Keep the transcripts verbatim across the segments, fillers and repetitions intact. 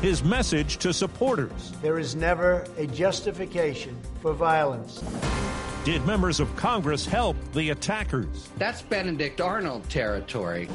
His message to supporters. There is never a justification for violence. Did members of Congress help the attackers? That's Benedict Arnold territory.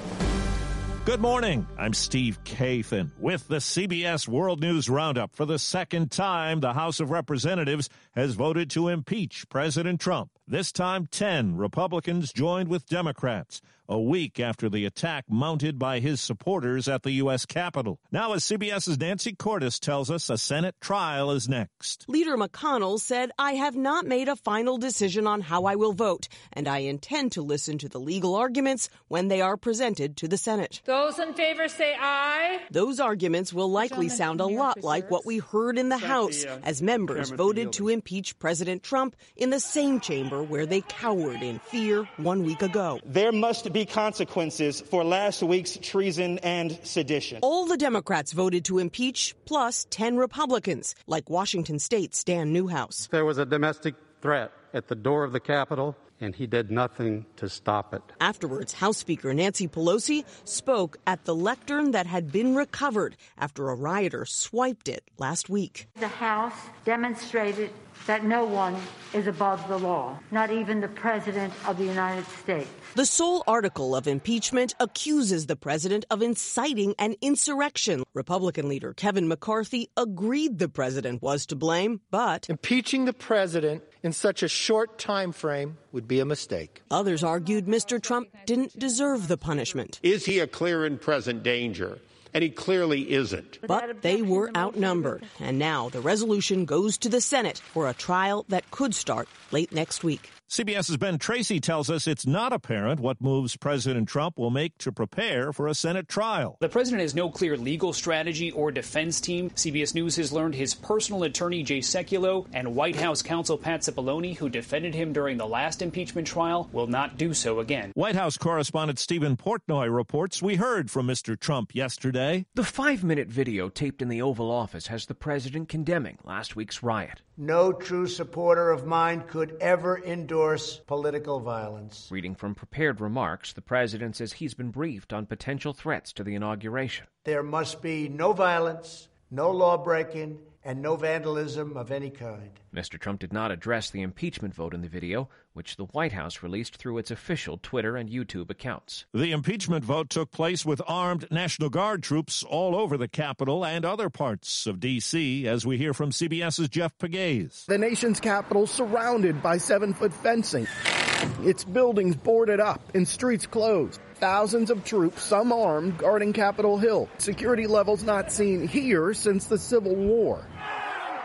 Good morning. I'm Steve Kathan with the C B S World News Roundup. For the second time, the House of Representatives has voted to impeach President Trump. This time, ten Republicans joined with Democrats, a week after the attack mounted by his supporters at the U S. Capitol. Now, as CBS's Nancy Cordes tells us, a Senate trial is next. Leader McConnell said, I have not made a final decision on how I will vote, and I intend to listen to the legal arguments when they are presented to the Senate. Those in favor say aye. Those arguments will likely sound a lot like what we heard in the House as members voted to impeach President Trump in the same chamber where they cowered in fear one week ago. There must be consequences for last week's treason and sedition. All the Democrats voted to impeach, plus ten Republicans, like Washington State's Dan Newhouse. There was a domestic threat at the door of the Capitol, and he did nothing to stop it. Afterwards, House Speaker Nancy Pelosi spoke at the lectern that had been recovered after a rioter swiped it last week. The House demonstrated that no one is above the law, not even the President of the United States. The sole article of impeachment accuses the president of inciting an insurrection. Republican leader Kevin McCarthy agreed the president was to blame, but impeaching the president in such a short time frame would be a mistake. Others argued Mister Trump didn't deserve the punishment. Is he a clear and present danger? And he clearly isn't. But they were outnumbered. And now the resolution goes to the Senate for a trial that could start late next week. CBS's Ben Tracy tells us it's not apparent what moves President Trump will make to prepare for a Senate trial. The president has no clear legal strategy or defense team. C B S News has learned his personal attorney, Jay Sekulow, and White House counsel Pat Cipollone, who defended him during the last impeachment trial, will not do so again. White House correspondent Steven Portnoy reports we heard from Mister Trump yesterday. The five-minute video taped in the Oval Office has the president condemning last week's riot. No true supporter of mine could ever endorse political violence. Reading from prepared remarks, the president says he's been briefed on potential threats to the inauguration. There must be no violence, no law-breaking, and no vandalism of any kind. Mister Trump did not address the impeachment vote in the video, which the White House released through its official Twitter and YouTube accounts. The impeachment vote took place with armed National Guard troops all over the Capitol and other parts of D C, as we hear from CBS's Jeff Pegues. The nation's Capitol surrounded by seven-foot fencing. Its buildings boarded up and streets closed. Thousands of troops, some armed, guarding Capitol Hill. Security levels not seen here since the Civil War.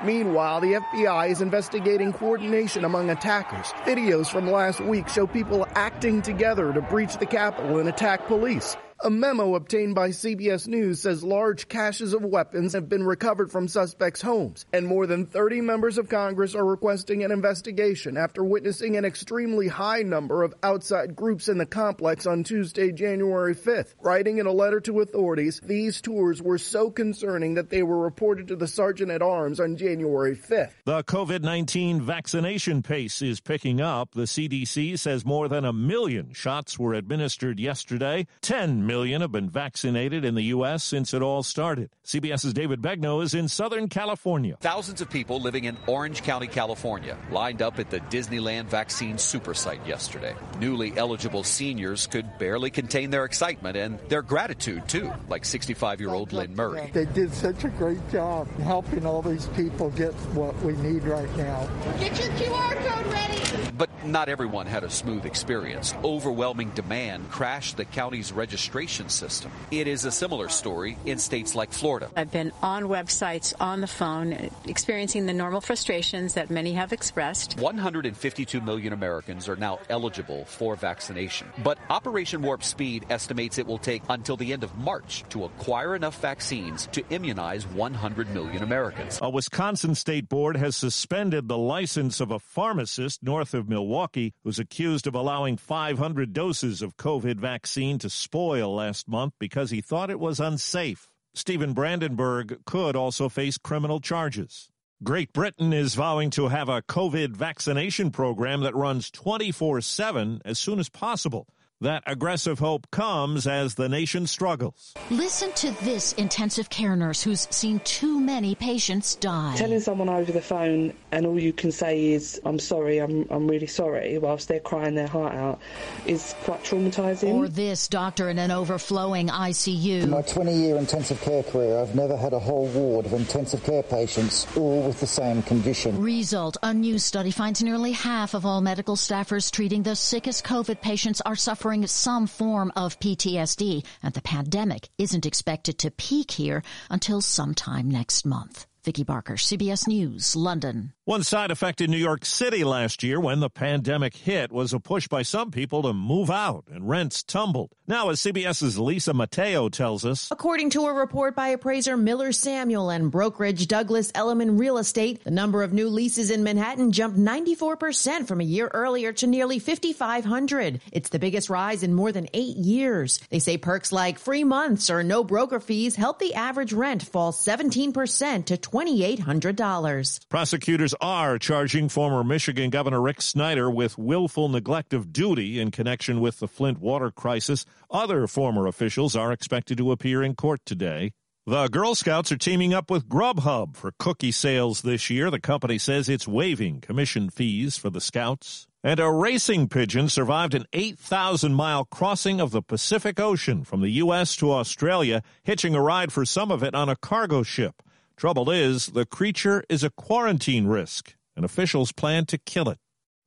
Meanwhile, the F B I is investigating coordination among attackers. Videos from last week show people acting together to breach the Capitol and attack police. A memo obtained by C B S News says large caches of weapons have been recovered from suspects' homes, and more than thirty members of Congress are requesting an investigation after witnessing an extremely high number of outside groups in the complex on Tuesday, January fifth. Writing in a letter to authorities, these tours were so concerning that they were reported to the Sergeant-at-Arms on January fifth. The COVID nineteen vaccination pace is picking up. The C D C says more than a million shots were administered yesterday. Ten million have been vaccinated in the U S since it all started. CBS's David Begnaud is in Southern California. Thousands of people living in Orange County, California, lined up at the Disneyland vaccine supersite yesterday. Newly eligible seniors could barely contain their excitement and their gratitude, too, like sixty-five-year-old Lynn Murray. They did such a great job helping all these people get what we need right now. Get your Q R code ready. But not everyone had a smooth experience. Overwhelming demand crashed the county's registration system. It is a similar story in states like Florida. I've been on websites, on the phone, experiencing the normal frustrations that many have expressed. one hundred fifty-two million Americans are now eligible for vaccination. But Operation Warp Speed estimates it will take until the end of March to acquire enough vaccines to immunize one hundred million Americans. A Wisconsin state board has suspended the license of a pharmacist north of Milwaukee, who's accused of allowing five hundred doses of COVID vaccine to spoil last month because he thought it was unsafe. Steven Brandenburg could also face criminal charges. Great Britain is vowing to have a COVID vaccination program that runs twenty-four seven as soon as possible. That aggressive hope comes as the nation struggles. Listen to this intensive care nurse who's seen too many patients die. Telling someone over the phone and all you can say is, I'm sorry, I'm I'm really sorry, whilst they're crying their heart out, is quite traumatising. Or this doctor in an overflowing I C U. In my twenty-year intensive care career, I've never had a whole ward of intensive care patients, all with the same condition. Result, a new study finds nearly half of all medical staffers treating the sickest COVID patients are suffering some form of P T S D, and the pandemic isn't expected to peak here until sometime next month. Vicki Barker, C B S News, London. One side effect in New York City last year when the pandemic hit was a push by some people to move out, and rents tumbled. Now, as CBS's Lisa Mateo tells us. According to a report by appraiser Miller Samuel and brokerage Douglas Elliman Real Estate, the number of new leases in Manhattan jumped ninety-four percent from a year earlier to nearly fifty-five hundred. It's the biggest rise in more than eight years. They say perks like free months or no broker fees help the average rent fall seventeen percent to twenty-eight hundred dollars. Prosecutors are charging former Michigan Governor Rick Snyder with willful neglect of duty in connection with the Flint water crisis. Other former officials are expected to appear in court today. The Girl Scouts are teaming up with Grubhub for cookie sales this year. The company says it's waiving commission fees for the Scouts. And a racing pigeon survived an eight thousand mile crossing of the Pacific Ocean from the U S to Australia, hitching a ride for some of it on a cargo ship. Trouble is, the creature is a quarantine risk, and officials plan to kill it.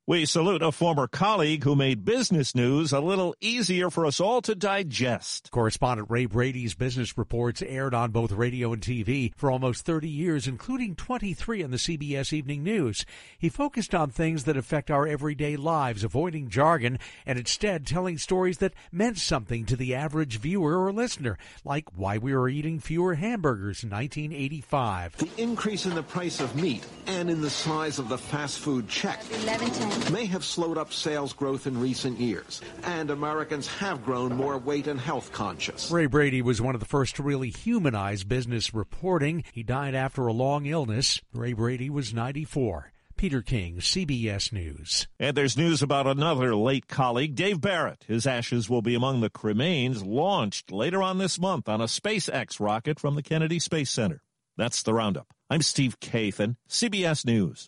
We salute a former colleague who made business news a little easier for us all to digest. Correspondent Ray Brady's business reports aired on both radio and T V for almost thirty years, including twenty-three on the C B S Evening News. He focused on things that affect our everyday lives, avoiding jargon and instead telling stories that meant something to the average viewer or listener, like why we were eating fewer hamburgers in nineteen eighty-five. The increase in the price of meat and in the size of the fast food check may have slowed up sales growth in recent years, and Americans have grown more weight and health conscious. Ray Brady was one of the first to really humanize business reporting. He died after a long illness. Ray Brady was ninety-four. Peter King, C B S News. And there's news about another late colleague, Dave Barrett. His ashes will be among the cremains launched later on this month on a SpaceX rocket from the Kennedy Space Center. That's the roundup. I'm Steve Kathan, C B S News.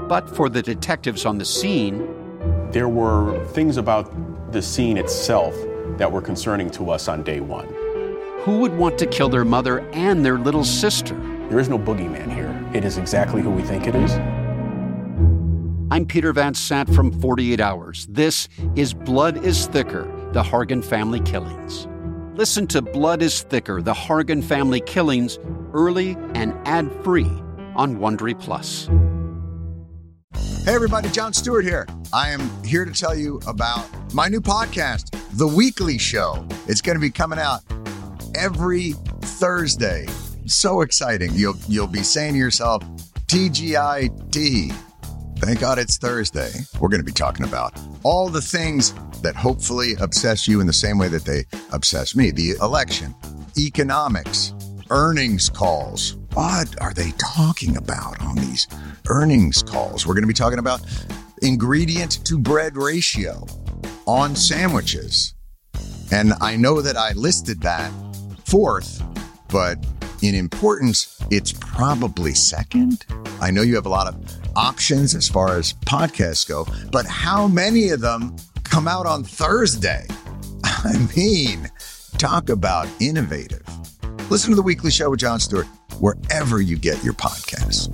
But for the detectives on the scene, there were things about the scene itself that were concerning to us on day one. who would want to kill their mother and their little sister? There is no boogeyman here. It is exactly who we think it is. I'm Peter Van Sant from forty-eight hours. This is Blood is Thicker, the Hargan Family Killings. Listen to Blood is Thicker, the Hargan Family Killings, early and ad-free on Wondery Plus. Hey everybody, Jon Stewart here. I am here to tell you about my new podcast, The Weekly Show. It's going to be coming out every Thursday. So exciting. You'll, you'll be saying to yourself, T G I T. Thank God it's Thursday. We're going to be talking about all the things that hopefully obsess you in the same way that they obsess me. The election, economics, earnings calls. What are they talking about on these earnings calls? We're going to be talking about ingredient to bread ratio on sandwiches. And I know that I listed that fourth, but in importance, it's probably second. I know you have a lot of options as far as podcasts go, but how many of them come out on Thursday? I mean, talk about innovative. Listen to The Weekly Show with Jon Stewart wherever you get your podcasts.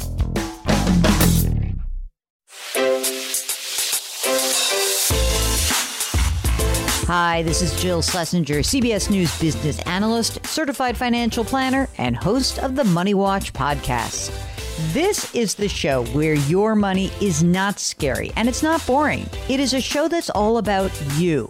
Hi, this is Jill Schlesinger, C B S News business analyst, certified financial planner, and host of the Money Watch podcast. This is the show where your money is not scary and it's not boring. It is a show that's all about you.